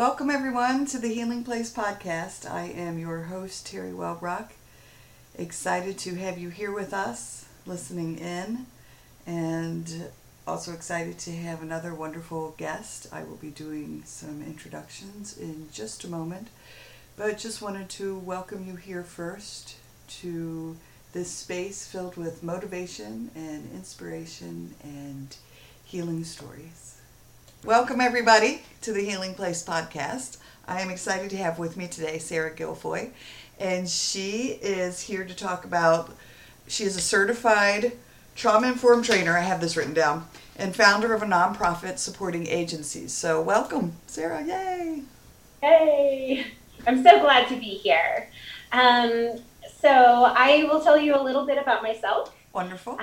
Welcome, everyone, to the Healing Place Podcast. I am your host, Teri Wellbrock. Excited to have you here with us, listening in, and also excited to have another wonderful guest. I will be doing some introductions in just a moment, but just wanted to welcome you here first to this space filled with motivation and inspiration and healing stories. Welcome, everybody, to the Healing Place Podcast. I am excited to have with me today Sarah Guilfoy, and she is here to talk about, she is a certified trauma-informed trainer, I have this written down, and founder of a nonprofit supporting agencies. So welcome, Sarah. Yay! Hey! I'm so glad to be here. So I will tell you a little bit about myself. Wonderful.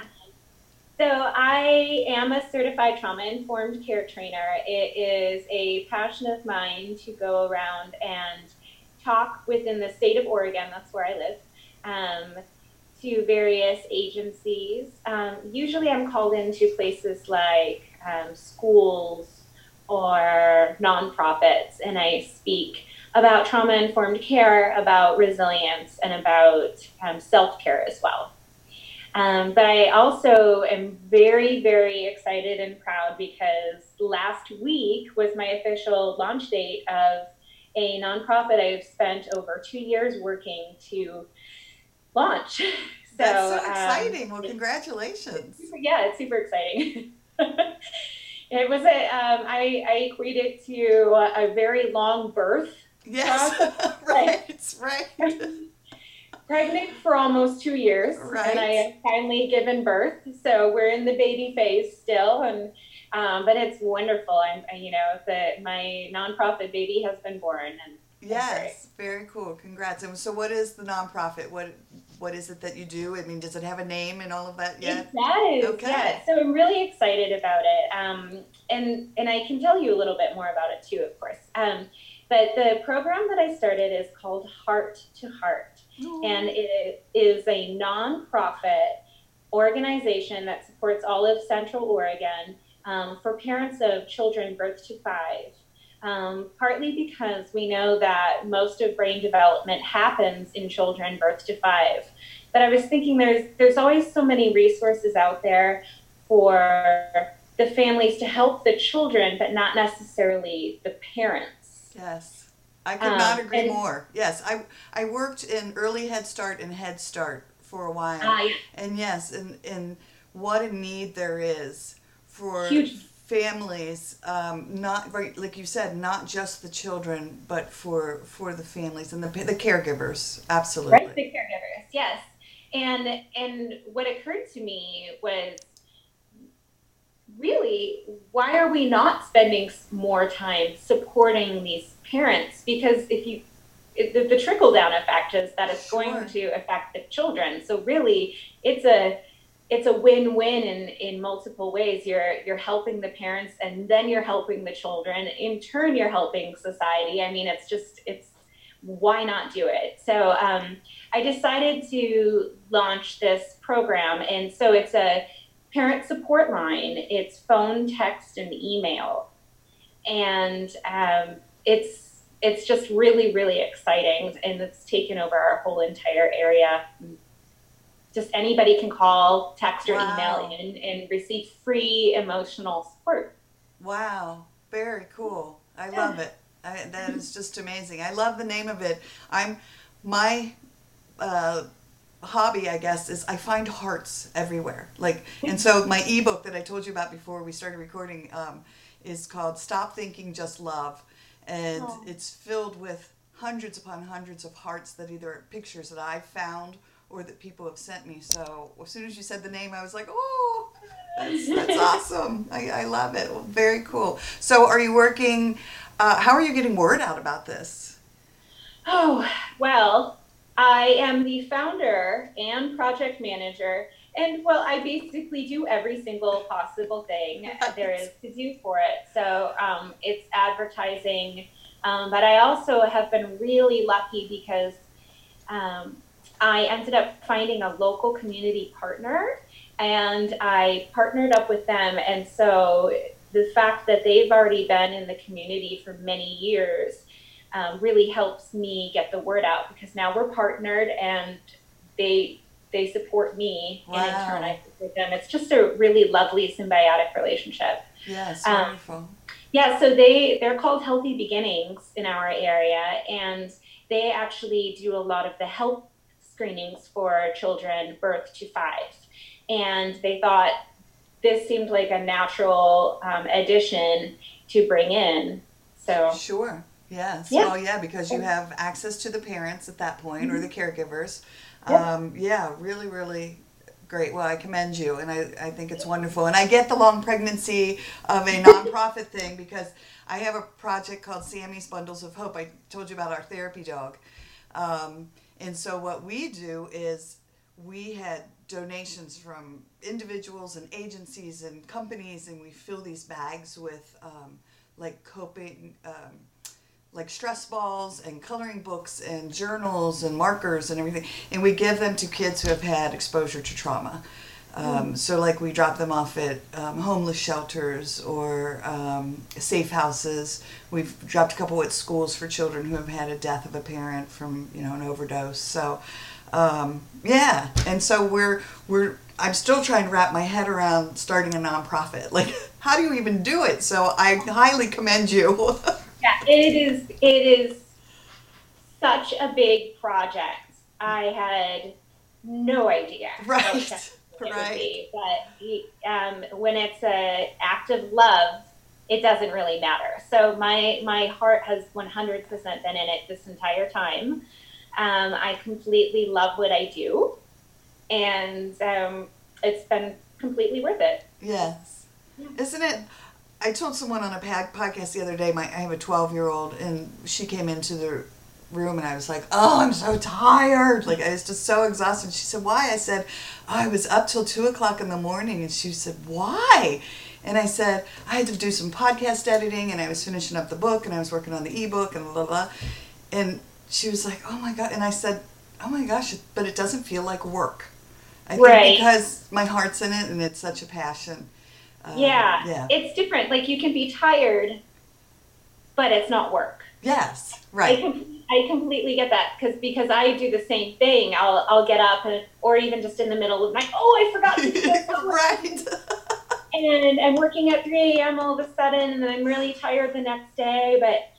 So I am a certified trauma-informed care trainer. It is a passion of mine to go around and talk within the state of Oregon, that's where I live, to various agencies. Usually I'm called into places like schools or nonprofits, and I speak about trauma-informed care, about resilience, and about self-care as well. But I also am very, very excited and proud because last week was my official launch date of a nonprofit I've spent over 2 years working to launch. That's so exciting. Well, congratulations. It's super exciting. It was I equate it to a very long birth. Yes, right. Pregnant for almost 2 years, right. And I have finally given birth, so we're in the baby phase still, and but it's wonderful. My nonprofit baby has been born, and yes, very cool. Congrats! And so, what is the nonprofit? What is it that you do? I mean, does it have a name and all of that yet? It does. Okay. Yeah. So I'm really excited about it, and I can tell you a little bit more about it too, of course. But the program that I started is called Heart to Heart. And it is a nonprofit organization that supports all of Central Oregon for parents of children birth to 5, partly because we know that most of brain development happens in children birth to 5. But I was thinking there's always so many resources out there for the families to help the children, but not necessarily the parents. Yes. I could not agree more. Yes, I worked in Early Head Start and Head Start for a while. And yes, and what a need there is for families, not right, like you said, not just the children, but for the families and the caregivers, absolutely. Right, the caregivers, yes. And what occurred to me was, really, why are we not spending more time supporting these parents? Because the trickle-down effect is that it's going to affect the children. So really, it's a win-win in multiple ways. You're helping the parents, and then you're helping the children. In turn, you're helping society. I mean, it's why not do it? So I decided to launch this program, and so it's a parent support line. It's phone, text, and email, and it's just really, really exciting, and it's taken over our whole entire area. Just anybody can call, text, or email and receive free emotional support. Wow, very cool. I love it. That is just amazing. I love the name of it. My hobby, I guess, is I find hearts everywhere. And so my ebook that I told you about before we started recording is called Stop Thinking, Just Love. And it's filled with hundreds upon hundreds of hearts that either are pictures that I found or that people have sent me. So as soon as you said the name, I was like, oh, that's awesome. I love it. Well, very cool. So are you working, how are you getting word out about this? Oh, well, I am the founder and project manager. And, well, I basically do every single possible thing there is to do for it. So it's advertising. But I also have been really lucky because I ended up finding a local community partner and I partnered up with them. And so the fact that they've already been in the community for many years really helps me get the word out, because now we're partnered and they support me. Wow. And in turn I support them. It's just a really lovely symbiotic relationship. Yes, wonderful. Yeah, so they're called Healthy Beginnings in our area, and they actually do a lot of the health screenings for children birth to 5. And they thought this seemed like a natural addition to bring in. So sure. Yes. Yeah. Well, yeah, because you have access to the parents at that point, mm-hmm. or the caregivers. Yeah. Really, really great. Well, I commend you, and I think it's wonderful. And I get the long pregnancy of a nonprofit thing, because I have a project called Sammy's Bundles of Hope. I told you about our therapy dog. And so what we do is we had donations from individuals and agencies and companies, and we fill these bags with coping... like stress balls and coloring books and journals and markers and everything. And we give them to kids who have had exposure to trauma. So like we drop them off at homeless shelters or safe houses. We've dropped a couple at schools for children who have had a death of a parent from, an overdose. So and so I'm still trying to wrap my head around starting a nonprofit. Like, how do you even do it? So I highly commend you. Yeah, it is such a big project. I had no idea how successful it would be, but when it's an act of love, it doesn't really matter. So my heart has 100% been in it this entire time. I completely love what I do, and it's been completely worth it. Yes. Yeah. Isn't it? I told someone on a podcast the other day, I have a 12-year-old, and she came into the room, and I was like, oh, I'm so tired. Like, I was just so exhausted. She said, why? I said, oh, I was up till 2 o'clock in the morning. And she said, why? And I said, I had to do some podcast editing, and I was finishing up the book, and I was working on the ebook, and blah, blah, blah. And she was like, oh, my God. And I said, oh, my gosh, but it doesn't feel like work. I think because my heart's in it, and it's such a passion. It's different. Like, you can be tired, but it's not work. Yes, right. I completely get that because I do the same thing. I'll get up or even just in the middle of the night. Oh, I forgot to do this. Right. And I'm working at 3 a.m. all of a sudden, and then I'm really tired the next day. But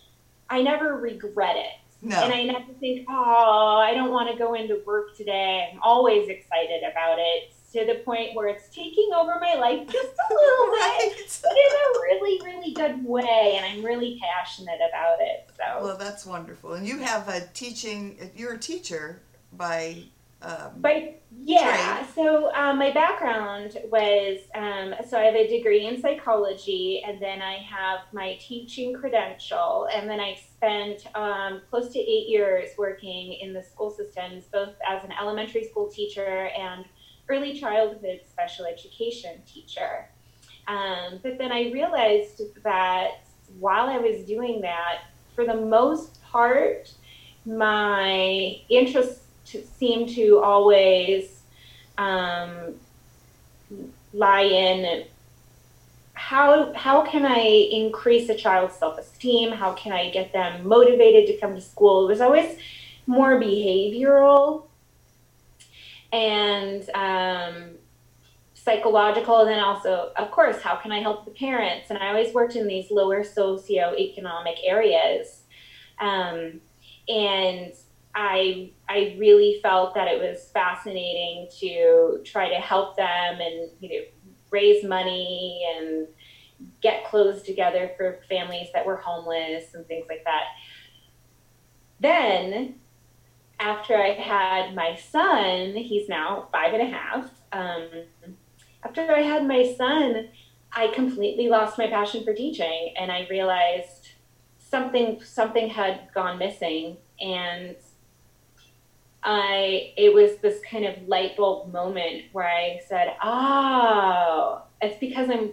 I never regret it. No. And I never think, oh, I don't want to go into work today. I'm always excited about it. To the point where it's taking over my life just a little bit, but in a really, really good way, and I'm really passionate about it. So. Well, that's wonderful. And you have you're a teacher by trade. So my background was, I have a degree in psychology, and then I have my teaching credential, and then I spent close to 8 years working in the school systems, both as an elementary school teacher and early childhood special education teacher. But then I realized that while I was doing that, for the most part, my interests seemed to always lie in how can I increase a child's self-esteem? How can I get them motivated to come to school? It was always more behavioral and psychological, and then also, of course, how can I help the parents? And I always worked in these lower socioeconomic areas, and I really felt that it was fascinating to try to help them and raise money and get clothes together for families that were homeless and things like that. Then after I had my son, he's now 5.5. After I had my son, I completely lost my passion for teaching, and I realized something had gone missing, and it was this kind of light bulb moment where I said, oh, it's because I'm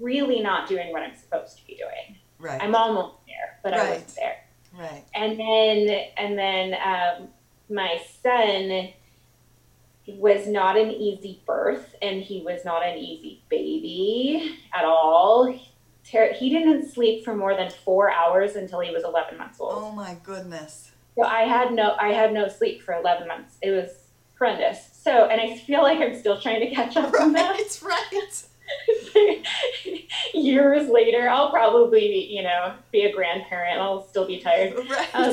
really not doing what I'm supposed to be doing. Right. I'm almost there, but I wasn't there. Right. And then my son was not an easy birth, and he was not an easy baby at all. He didn't sleep for more than 4 hours until he was 11 months old. Oh my goodness. So I had no sleep for 11 months. It was horrendous. So, and I feel like I'm still trying to catch up on that. It's right. Years later, I'll probably, be a grandparent and I'll still be tired. Right. And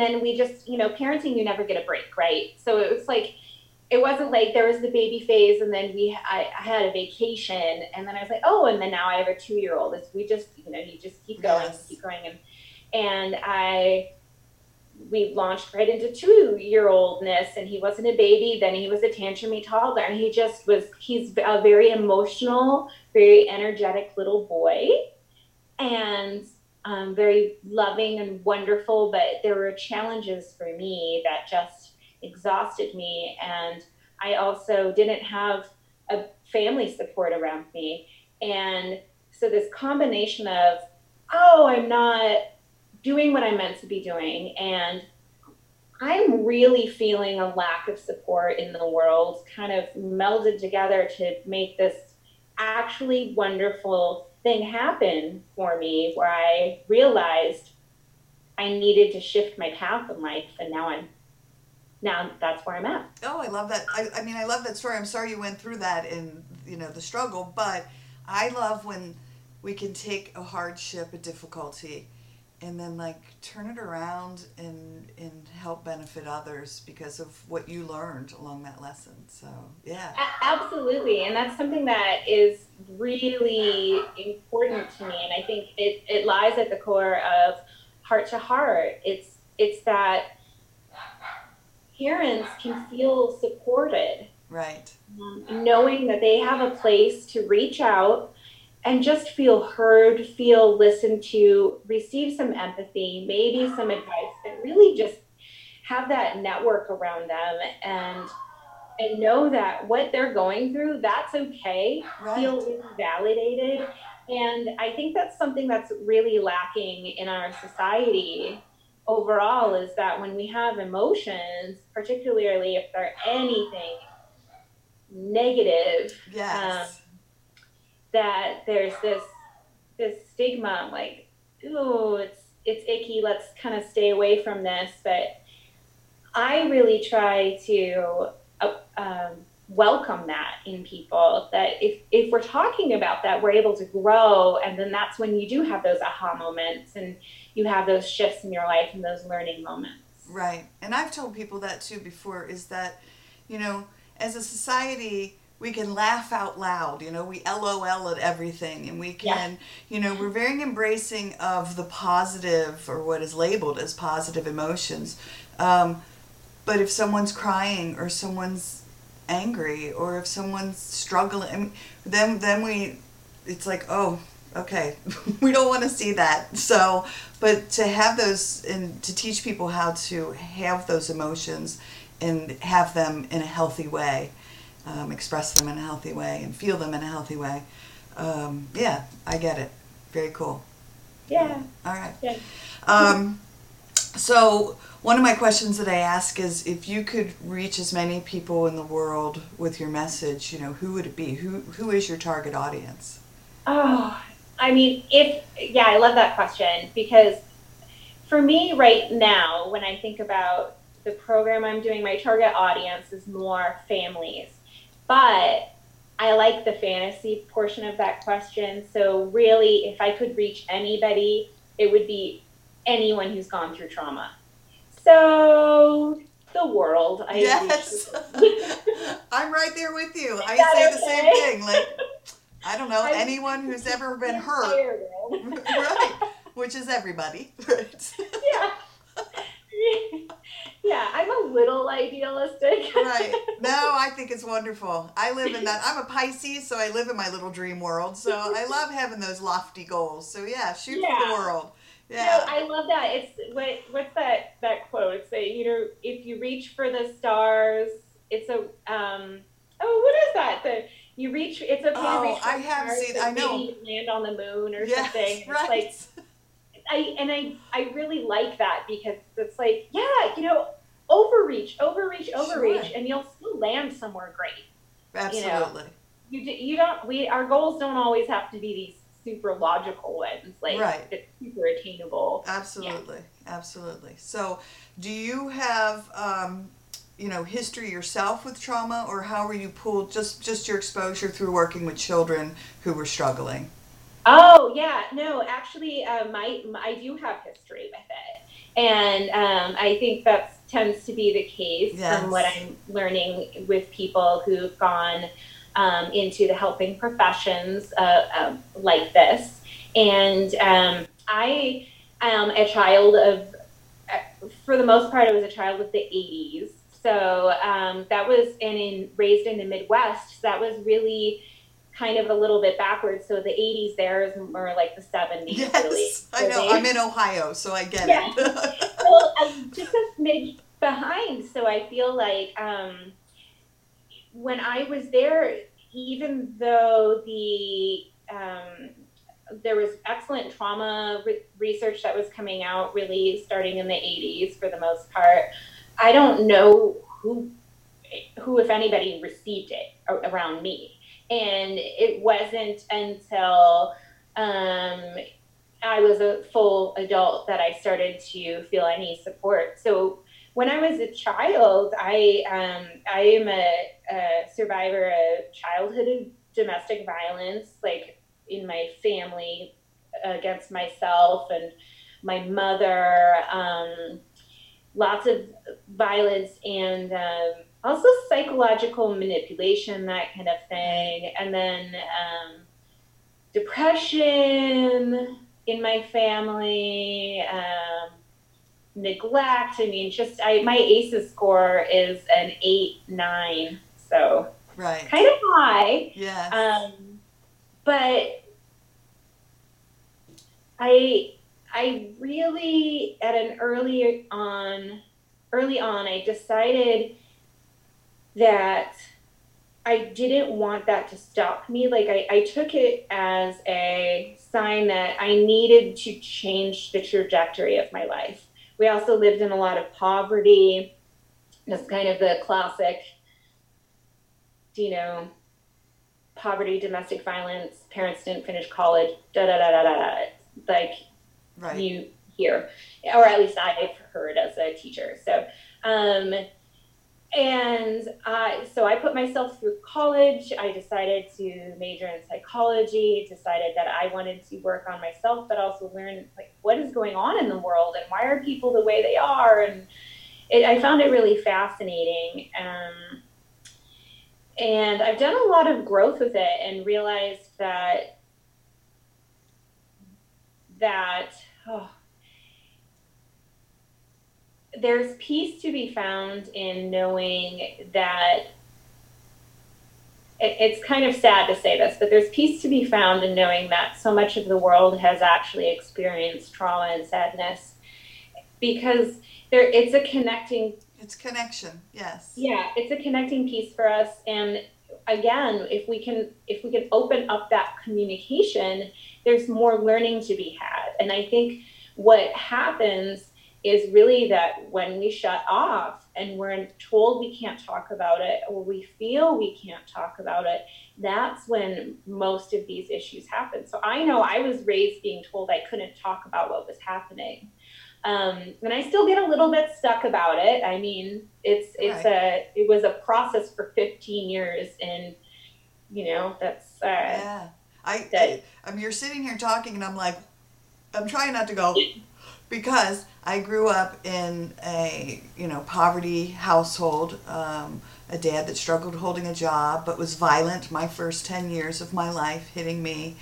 then we just, parenting, you never get a break. Right. So it was like, it wasn't like there was the baby phase and then I had a vacation and then I was like, oh, and then now I have a 2-year-old. It's, we just, you just keep going, yes. keep going. And we launched right into 2-year-oldness, and he wasn't a baby. Then he was a tantrumy toddler, and he just was, he's a very emotional, very energetic little boy, and very loving and wonderful. But there were challenges for me that just exhausted me. And I also didn't have a family support around me. And so this combination of, I'm not doing what I'm meant to be doing, and I'm really feeling a lack of support in the world, kind of melded together to make this actually wonderful thing happen for me, where I realized I needed to shift my path in life, and now that's where I'm at. Oh, I love that. I love that story. I'm sorry you went through that in, the struggle, but I love when we can take a hardship, a difficulty, and then turn it around and help benefit others because of what you learned along that lesson. So, yeah. Absolutely. And that's something that is really important to me. And I think it lies at the core of Heart to Heart. It's that parents can feel supported. Right. Knowing that they have a place to reach out and just feel heard, feel listened to, receive some empathy, maybe some advice, but really just have that network around them and know that what they're going through, that's okay. Right. Feel validated. And I think that's something that's really lacking in our society overall, is that when we have emotions, particularly if they're anything negative, yes. That there's this stigma, like, ooh, it's icky, let's kind of stay away from this. But I really try to welcome that in people, that if we're talking about that, we're able to grow. And then that's when you do have those aha moments and you have those shifts in your life and those learning moments. Right. And I've told people that too before, is that, as a society, we can laugh out loud, we LOL at everything, and we can, we're very embracing of the positive, or what is labeled as positive emotions. But if someone's crying or someone's angry or if someone's struggling, I mean, then it's like, oh, okay, we don't want to see that. So, but to have those and to teach people how to have those emotions and have them in a healthy way. Express them in a healthy way and feel them in a healthy way. Yeah, I get it. Very cool. Yeah. All right. Yeah. So one of my questions that I ask is, if you could reach as many people in the world with your message, who would it be? Who is your target audience? Oh, I love that question, because for me right now, when I think about the program I'm doing, my target audience is more families. But I like the fantasy portion of that question. So really, if I could reach anybody, it would be anyone who's gone through trauma. So the world. Yes. I'm right there with you. I say okay? The same thing. Like, I don't know, anyone who's ever been hurt. Right. Which is everybody. Right. Yeah. Yeah, I'm a little idealistic. Right. No, I think it's wonderful. I live in that. I'm a Pisces, so I live in my little dream world. So I love having those lofty goals. So yeah, shoot for the world. Yeah. No, I love that. It's what's that quote? It's that, if you reach for the stars, it's a what is that? It's okay to reach for the stars. I know. Maybe land on the moon or something. Right. It's like, I really like that, because it's like, yeah, you know, overreach, sure. And you'll still land somewhere great. Absolutely. You know, our goals don't always have to be these super logical ones. Like, right. It's super attainable. Absolutely. Yeah. Absolutely. So do you have, history yourself with trauma, or how were you pulled, just your exposure through working with children who were struggling? Oh yeah, no, actually, I do have history with it. And, I think that tends to be the case from what I'm learning with people who've gone, into the helping professions, like this. And, I am a child of, for the most part, I was a child of the 80s. So, that was, raised in the Midwest. So that was really kind of a little bit backwards. So the 80s there is more like the 70s. Yes, really. I know. I'm in Ohio, so I get it. Well, I'm just a smidge behind. So I feel like when I was there, even though there was excellent trauma research that was coming out really starting in the 80s for the most part, I don't know who if anybody, received it around me. And it wasn't until I was a full adult that I started to feel any support. So when I was a child, I am a survivor of childhood of domestic violence, like in my family against myself and my mother, lots of violence and also psychological manipulation, that kind of thing. And then depression in my family, neglect. I mean, my ACEs score is an 8.9, so right, kind of high. Yes. But I really, at an early on, I decided that I didn't want that to stop me. Like I took it as a sign that I needed to change the trajectory of my life. We also lived in a lot of poverty. That's kind of the classic, poverty, domestic violence, parents didn't finish college, like right. You hear, or at least I've heard as a teacher. So, so I put myself through college. I decided to major in psychology, decided that I wanted to work on myself, but also learn like what is going on in the world and why are people the way they are. And I found it really fascinating. And I've done a lot of growth with it and realized that there's peace to be found in knowing that it's kind of sad to say this, but there's peace to be found in knowing that so much of the world has actually experienced trauma and sadness, because it's connection. Yes. Yeah. It's a connecting piece for us. And again, if we can open up that communication, there's more learning to be had. And I think what happens is really that when we shut off and we're told we can't talk about it, or we feel we can't talk about it, that's when most of these issues happen. So I know I was raised being told I couldn't talk about what was happening. And I still get a little bit stuck about it. I mean, it was a process for 15 years, and that's, yeah. I mean, you're sitting here talking and I'm like, I'm trying not to go, because I grew up in a, poverty household, a dad that struggled holding a job, but was violent my first 10 years of my life, hitting me,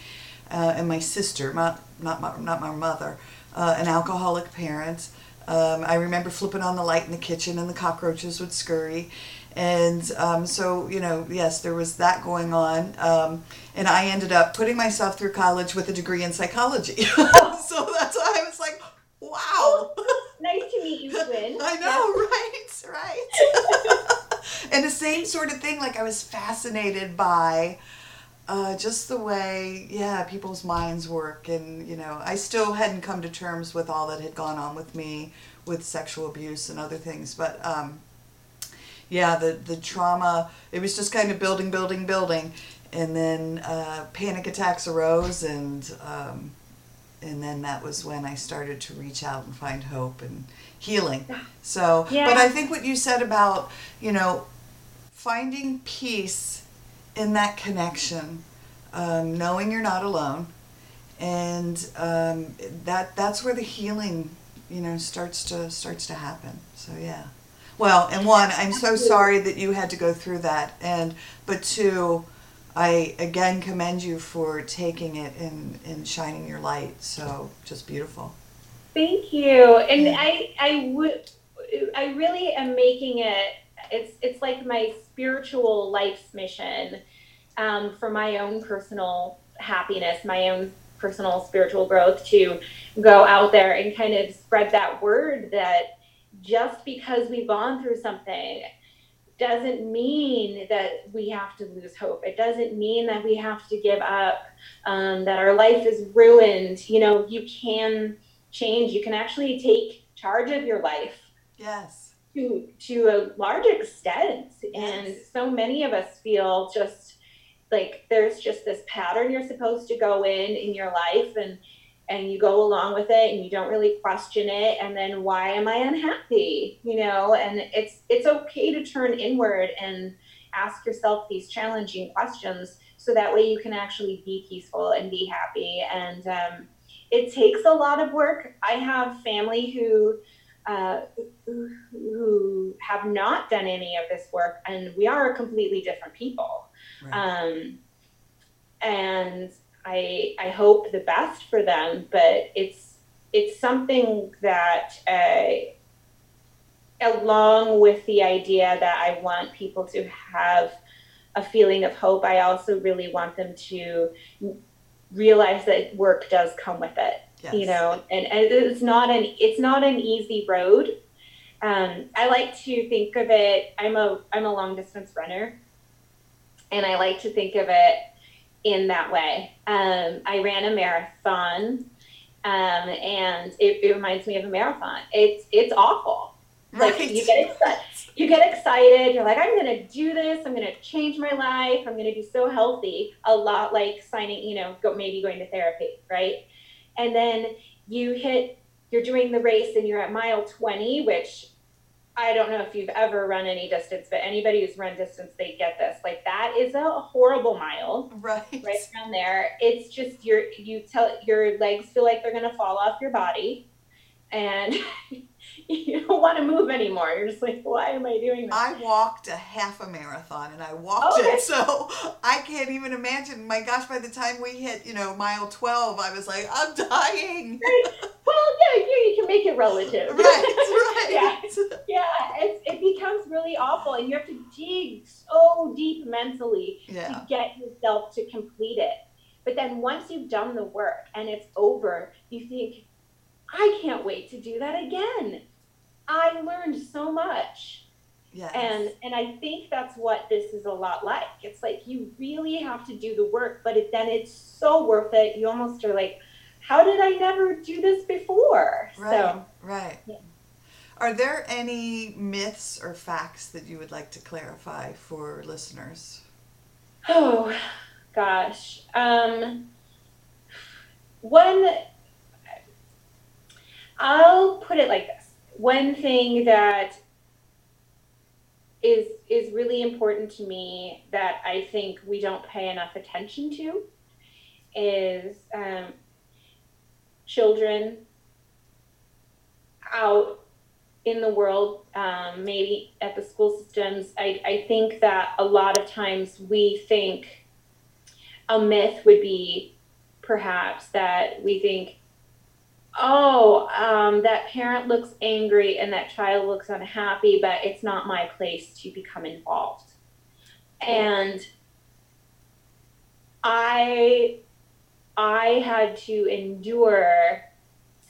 and my sister, not my mother, an alcoholic parent. I remember flipping on the light in the kitchen and the cockroaches would scurry. And yes, there was that going on. And I ended up putting myself through college with a degree in psychology. So that's why I was like, wow. Nice to meet you, Gwen. I know, yeah. Right. And the same sort of thing, like I was fascinated by Just the way, people's minds work. And, you know, I still hadn't come to terms with all that had gone on with me with sexual abuse and other things. But, the trauma, it was just kind of building. And then panic attacks arose. And then that was when I started to reach out and find hope and healing. So, But I think what you said about, you know, finding peace in that connection, knowing you're not alone, and that's where the healing, you know, starts to happen. So yeah. Well, and one, I'm so sorry that you had to go through that, but two, I again commend you for taking it and shining your light. So just beautiful. Thank you. And yeah. I really am making it. It's like my spiritual life's mission, for my own personal happiness, my own personal spiritual growth, to go out there and kind of spread that word that just because we've gone through something doesn't mean that we have to lose hope. It doesn't mean that we have to give up, that our life is ruined. You know, you can change. You can actually take charge of your life. Yes. To a large extent. And so many of us feel just like there's just this pattern you're supposed to go in your life, and you go along with it and you don't really question it. And then why am I unhappy? You know, and it's okay to turn inward and ask yourself these challenging questions, so that way you can actually be peaceful and be happy. And it takes a lot of work. I have family who have not done any of this work, and we are completely different people. Right. And I hope the best for them, but it's something that, along with the idea that I want people to have a feeling of hope, I also really want them to realize that work does come with it. Yes. You know, and it's not an easy road. I like to think of it, I'm a long distance runner, and I like to think of it in that way. I ran a marathon, and it reminds me of a marathon. It's awful. Right. Like you get excited. You're like, I'm going to do this. I'm going to change my life. I'm going to be so healthy. A lot like signing, you know, maybe going to therapy. Right. And then you're doing the race and you're at mile 20, which I don't know if you've ever run any distance, but anybody who's run distance, they get this. Like, that is a horrible mile. Right around there. It's just your legs feel like they're going to fall off your body, and you don't want to move anymore. You're just like, why am I doing this? I walked a half a marathon, and I walked it, so I can't even imagine. My gosh, by the time we hit, you know, mile 12, I was like, I'm dying. Right. Well, yeah, you can make it relative. Right. Yeah, it becomes really awful, and you have to dig so deep mentally to get yourself to complete it. But then once you've done the work and it's over, you think, I can't wait to do that again. I learned so much. Yes. And I think that's what this is a lot like. It's like you really have to do the work, but then it's so worth it. You almost are like, how did I never do this before? Right. Yeah. Are there any myths or facts that you would like to clarify for listeners? Oh, gosh. I'll put it like this. One thing that is really important to me that I think we don't pay enough attention to is children out in the world, maybe at the school systems. I think that a lot of times we think a myth would be perhaps that we think, that parent looks angry and that child looks unhappy, but it's not my place to become involved. And I had to endure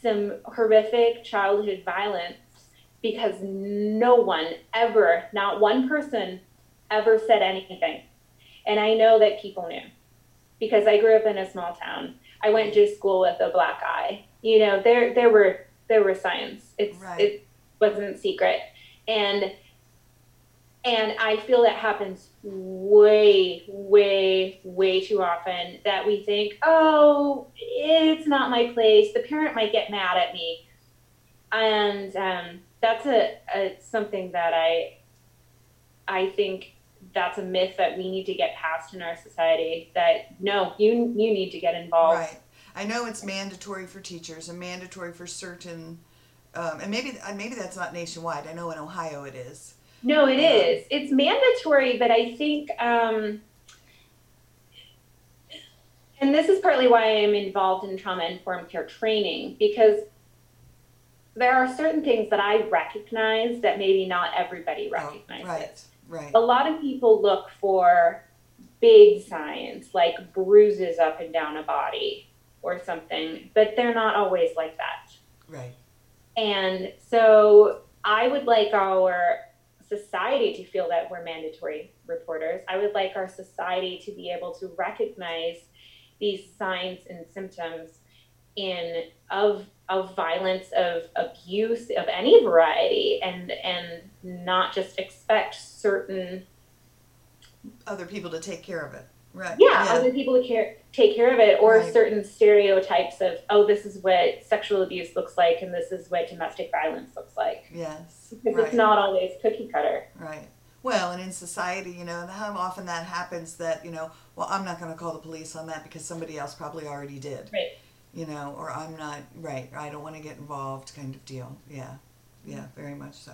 some horrific childhood violence because no one ever, not one person ever said anything. And I know that people knew. because I grew up in a small town. I went to school with a black eye. You know, there were signs. It wasn't secret. And I feel that happens way, way, way too often, that we think, oh, it's not my place. The parent might get mad at me. And that's something that I think that's a myth that we need to get past in our society, that no, you need to get involved. Right. I know it's mandatory for teachers and mandatory for certain, and maybe that's not nationwide. I know in Ohio it is. No, it is. It's mandatory, but I think, and this is partly why I'm involved in trauma-informed care training, because there are certain things that I recognize that maybe not everybody recognizes. Oh, right. A lot of people look for big signs, like bruises up and down a body or something, but they're not always like that. Right. And so I would like our society to feel that we're mandatory reporters. I would like our society to be able to recognize these signs and symptoms of violence, of abuse, of any variety, and not just expect certain other people to take care of it. Right. Yeah. Other people to take care of it, or certain stereotypes of, oh, this is what sexual abuse looks like, and this is what domestic violence looks like. Yes. Because it's not always cookie cutter. Right. Well, and in society, you know, how often that happens, that, you know, well, I'm not going to call the police on that because somebody else probably already did. Right. You know, or I'm not, I don't want to get involved kind of deal. Yeah. Yeah, very much so.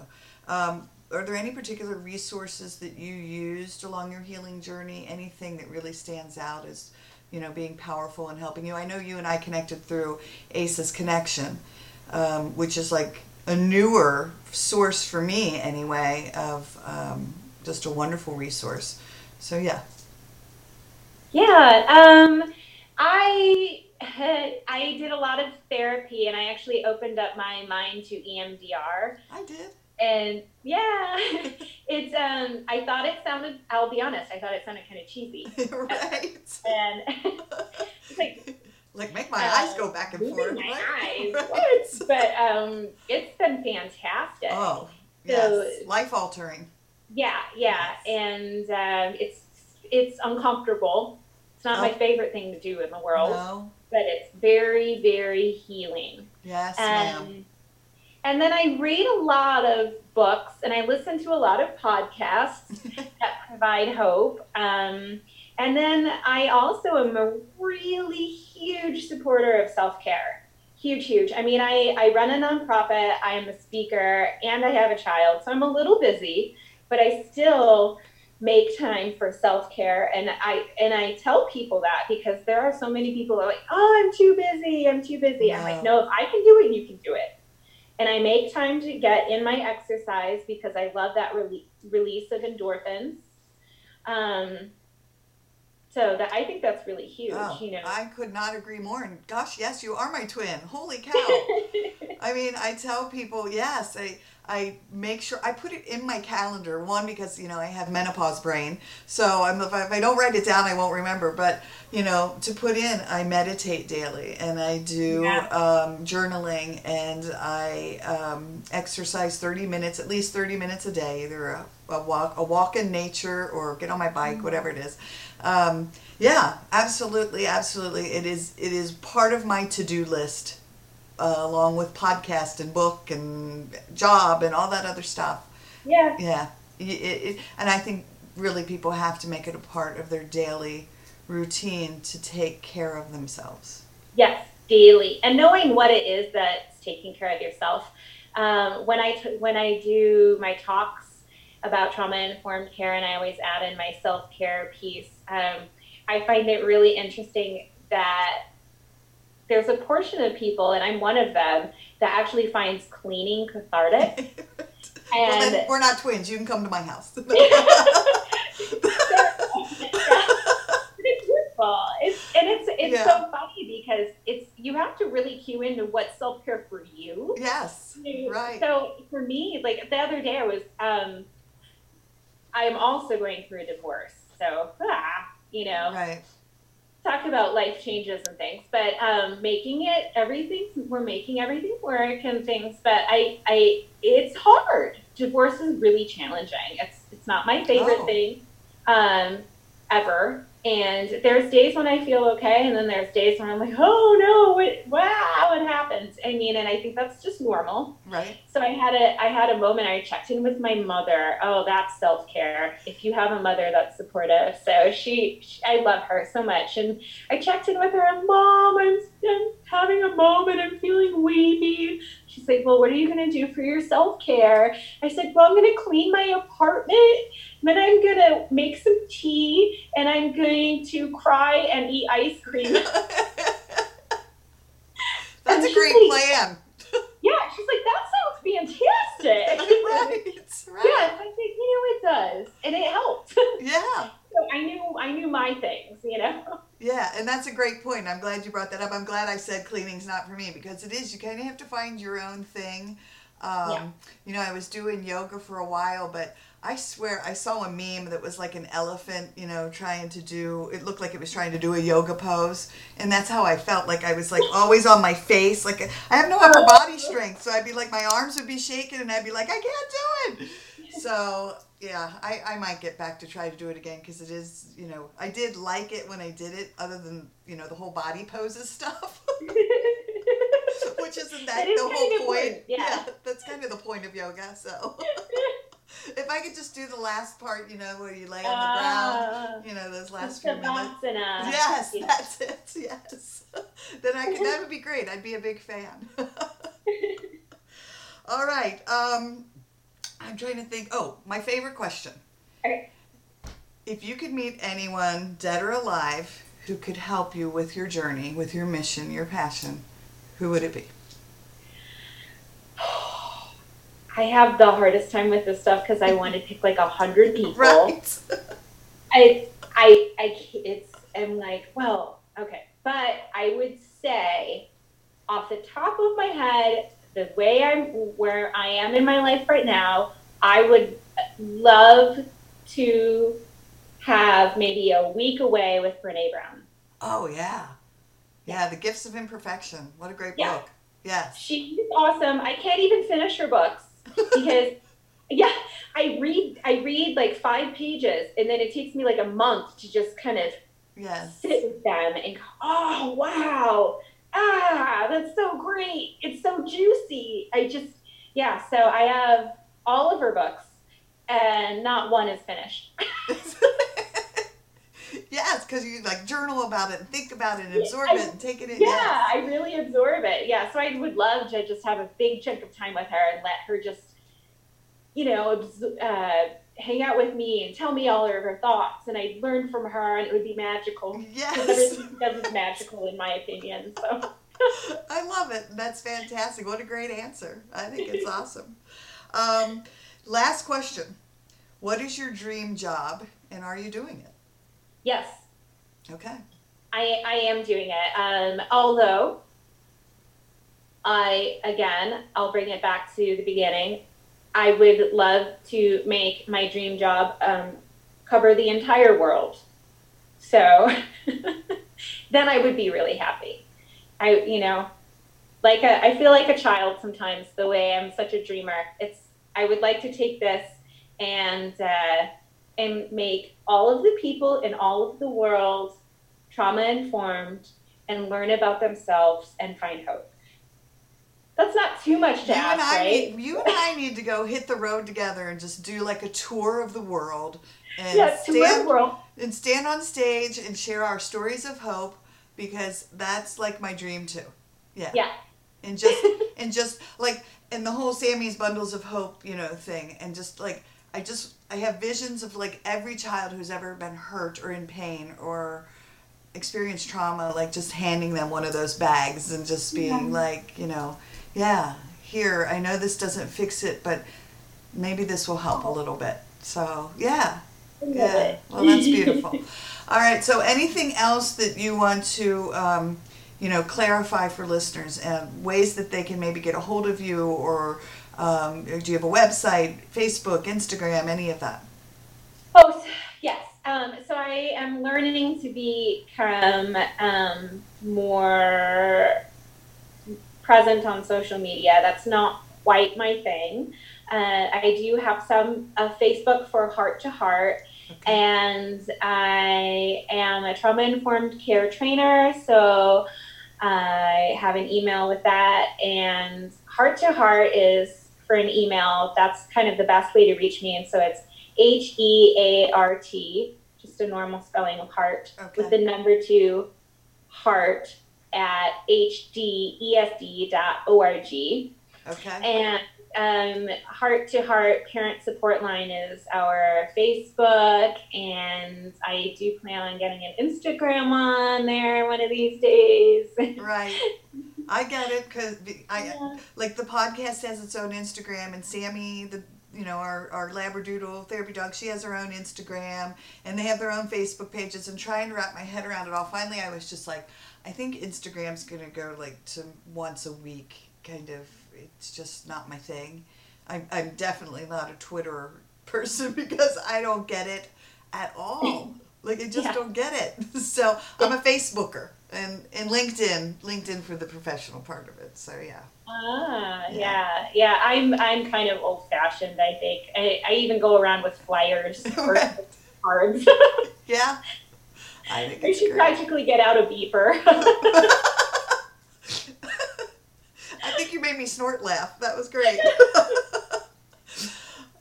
Are there any particular resources that you used along your healing journey? Anything that really stands out as, you know, being powerful and helping you? I know you and I connected through ACEs Connection, which is like a newer source for me anyway of just a wonderful resource. So, yeah. Yeah. I did a lot of therapy, and I actually opened up my mind to EMDR. I did. And yeah, it's, I'll be honest, I thought it sounded kind of cheesy. Right. And it's like make my eyes go back and forth. My eyes. Right. But, it's been fantastic. Oh, yes. So, life altering. Yeah. Yeah. Yes. And, it's uncomfortable. It's not my favorite thing to do in the world, but it's very, very healing. Yes, ma'am. And then I read a lot of books, and I listen to a lot of podcasts that provide hope. And then I also am a really huge supporter of self-care. Huge, huge. I mean, I run a nonprofit, I am a speaker, and I have a child. So I'm a little busy, but I still make time for self-care. And I tell people that, because there are so many people that are like, oh, I'm too busy. No. I'm like, no, if I can do it, you can do it. And I make time to get in my exercise, because I love that release of endorphins. So that, I think that's really huge. Oh, you know, I could not agree more. And gosh, yes, you are my twin. Holy cow. I mean, I tell people, yes, I make sure I put it in my calendar. One, because, you know, I have menopause brain. So if I don't write it down, I won't remember. But, you know, to put in, I meditate daily, and I do journaling, and I exercise 30 minutes, at least 30 minutes a day, either a walk in nature, or get on my bike, whatever it is. Yeah, absolutely. Absolutely. It is part of my to-do list, along with podcast and book and job and all that other stuff. Yeah. Yeah. And I think really people have to make it a part of their daily routine to take care of themselves. Yes. Daily. And knowing what it is that's taking care of yourself. When I do my talks about trauma-informed care, and I always add in my self-care piece, I find it really interesting that there's a portion of people, and I'm one of them, that actually finds cleaning cathartic. Well, then we're not twins. You can come to my house. It's beautiful. It's so funny, because you have to really cue into what's self-care for you. Yes, right. So for me, like the other day, I was... I'm also going through a divorce, so, you know, right. talk about life changes and things, but making everything work and things, but I it's hard. Divorce is really challenging. It's not my favorite thing ever. And there's days when I feel okay, and then there's days when I'm like, oh no, it happens. I mean, and I think that's just normal. Right. So I had a moment. I checked in with my mother. Oh, that's self-care. If you have a mother that's supportive, so she I love her so much. And I checked in with her. And, Mom, I'm having a moment. I'm feeling weepy. She's like, well, what are you going to do for your self-care? I said, well, I'm going to clean my apartment, then I'm going to make some tea, and I'm going to cry and eat ice cream. That's a great plan. Yeah, she's like, that sounds fantastic. Right. Yeah, I think, you know, it does, and it helped. Yeah. So I knew my things, you know. Yeah, and that's a great point. I'm glad you brought that up. I'm glad I said cleaning's not for me, because it is. You kind of have to find your own thing. Yeah. You know, I was doing yoga for a while, but I swear I saw a meme that was like an elephant, you know, it looked like it was trying to do a yoga pose. And that's how I felt, like I was like always on my face. Like I have no upper body strength. So I'd be like, my arms would be shaking and I'd be like, I can't do it. So yeah, I might get back to try to do it again, because it is, you know, I did like it when I did it, other than, you know, the whole body poses stuff. Which isn't that the whole point. Yeah, that's kind of the point of yoga. So if I could just do the last part, you know, where you lay on the ground, you know, those last few minutes. Yes, yeah. That's it. Yes. Then that would be great. I'd be a big fan. All right. I'm trying to think. Oh, my favorite question. Okay. If you could meet anyone, dead or alive, who could help you with your journey, with your mission, your passion, who would it be? I have the hardest time with this stuff because I want to pick like 100 people. Right. I'm like, well, okay. But I would say off the top of my head, the way where I am in my life right now, I would love to have maybe a week away with Brené Brown. Oh, yeah. Yeah, The Gifts of Imperfection. What a great book. Yes. She's awesome. I can't even finish her books because I read like 5 pages and then it takes me like a month to just kind of sit with them and go, oh, wow. Ah, that's so great. It's so juicy. So I have all of her books and not one is finished. Yes, because you like journal about it and think about it and absorb it and take it in. Yeah, yes. I really absorb it. Yeah, so I would love to just have a big chunk of time with her and let her just, you know, hang out with me and tell me all of her thoughts. And I'd learn from her and it would be magical. Yes. Everything she does is magical in my opinion. So. I love it. That's fantastic. What a great answer. I think it's awesome. Last question. What is your dream job and are you doing it? Yes. Okay. I am doing it. Although I'll bring it back to the beginning. I would love to make my dream job cover the entire world. So then I would be really happy. I feel like a child sometimes the way I'm such a dreamer. I would like to take this and make all of the people in all of the world trauma-informed and learn about themselves and find hope. That's not too much to ask, right? You and I need to go hit the road together and just do like a tour of the world. And stand on stage and share our stories of hope, because that's like my dream too. Yeah. Yeah. And just like, and the whole Sammy's Bundles of Hope, you know, thing. And just like, I have visions of like every child who's ever been hurt or in pain or experienced trauma, like just handing them one of those bags and just being like, you know, here, I know this doesn't fix it, but maybe this will help a little bit. So yeah. Well, that's beautiful. All right. So anything else that you want to, you know, clarify for listeners and ways that they can maybe get a hold of you, or do you have a website, Facebook, Instagram, any of that? Oh, yes. So I am learning to become more present on social media. That's not quite my thing. I do have some Facebook for Heart to Heart, and I am a trauma-informed care trainer, so I have an email with that, and Heart to Heart is for an email. That's kind of the best way to reach me, and so it's Heart, just a normal spelling of heart, with the number 2, heart at hdesd.org. Okay. And Heart to Heart Parent Support Line is our Facebook, and I do plan on getting an Instagram on there one of these days. Right. I get it, because like the podcast has its own Instagram, and Sammy, our Labradoodle therapy dog, she has her own Instagram, and they have their own Facebook pages, and trying to wrap my head around it all. Finally, I was just like, I think Instagram's going to go like to once a week, kind of. It's just not my thing. I'm definitely not a Twitter person because I don't get it at all. Like, I just don't get it. So I'm a Facebooker, and LinkedIn for the professional part of it. So I'm kind of old fashioned, I think. I even go around with flyers or cards. Yeah. I think you should practically get out a beeper. I think you made me snort laugh. That was great.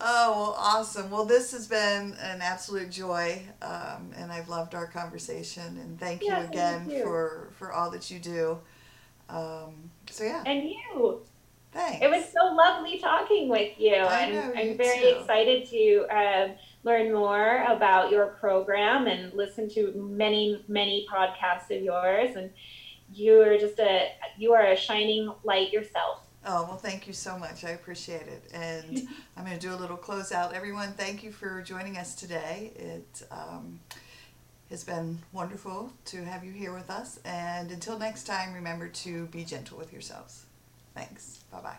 Oh, well, awesome. Well, this has been an absolute joy, and I've loved our conversation. And thank you again for all that you do. And you. Thanks. It was so lovely talking with you. I'm very excited to learn more about your program and listen to many, many podcasts of yours. And you're just you are a shining light yourself. Oh, well, thank you so much. I appreciate it. And I'm going to do a little closeout. Everyone, thank you for joining us today. It has been wonderful to have you here with us. And until next time, remember to be gentle with yourselves. Thanks. Bye-bye.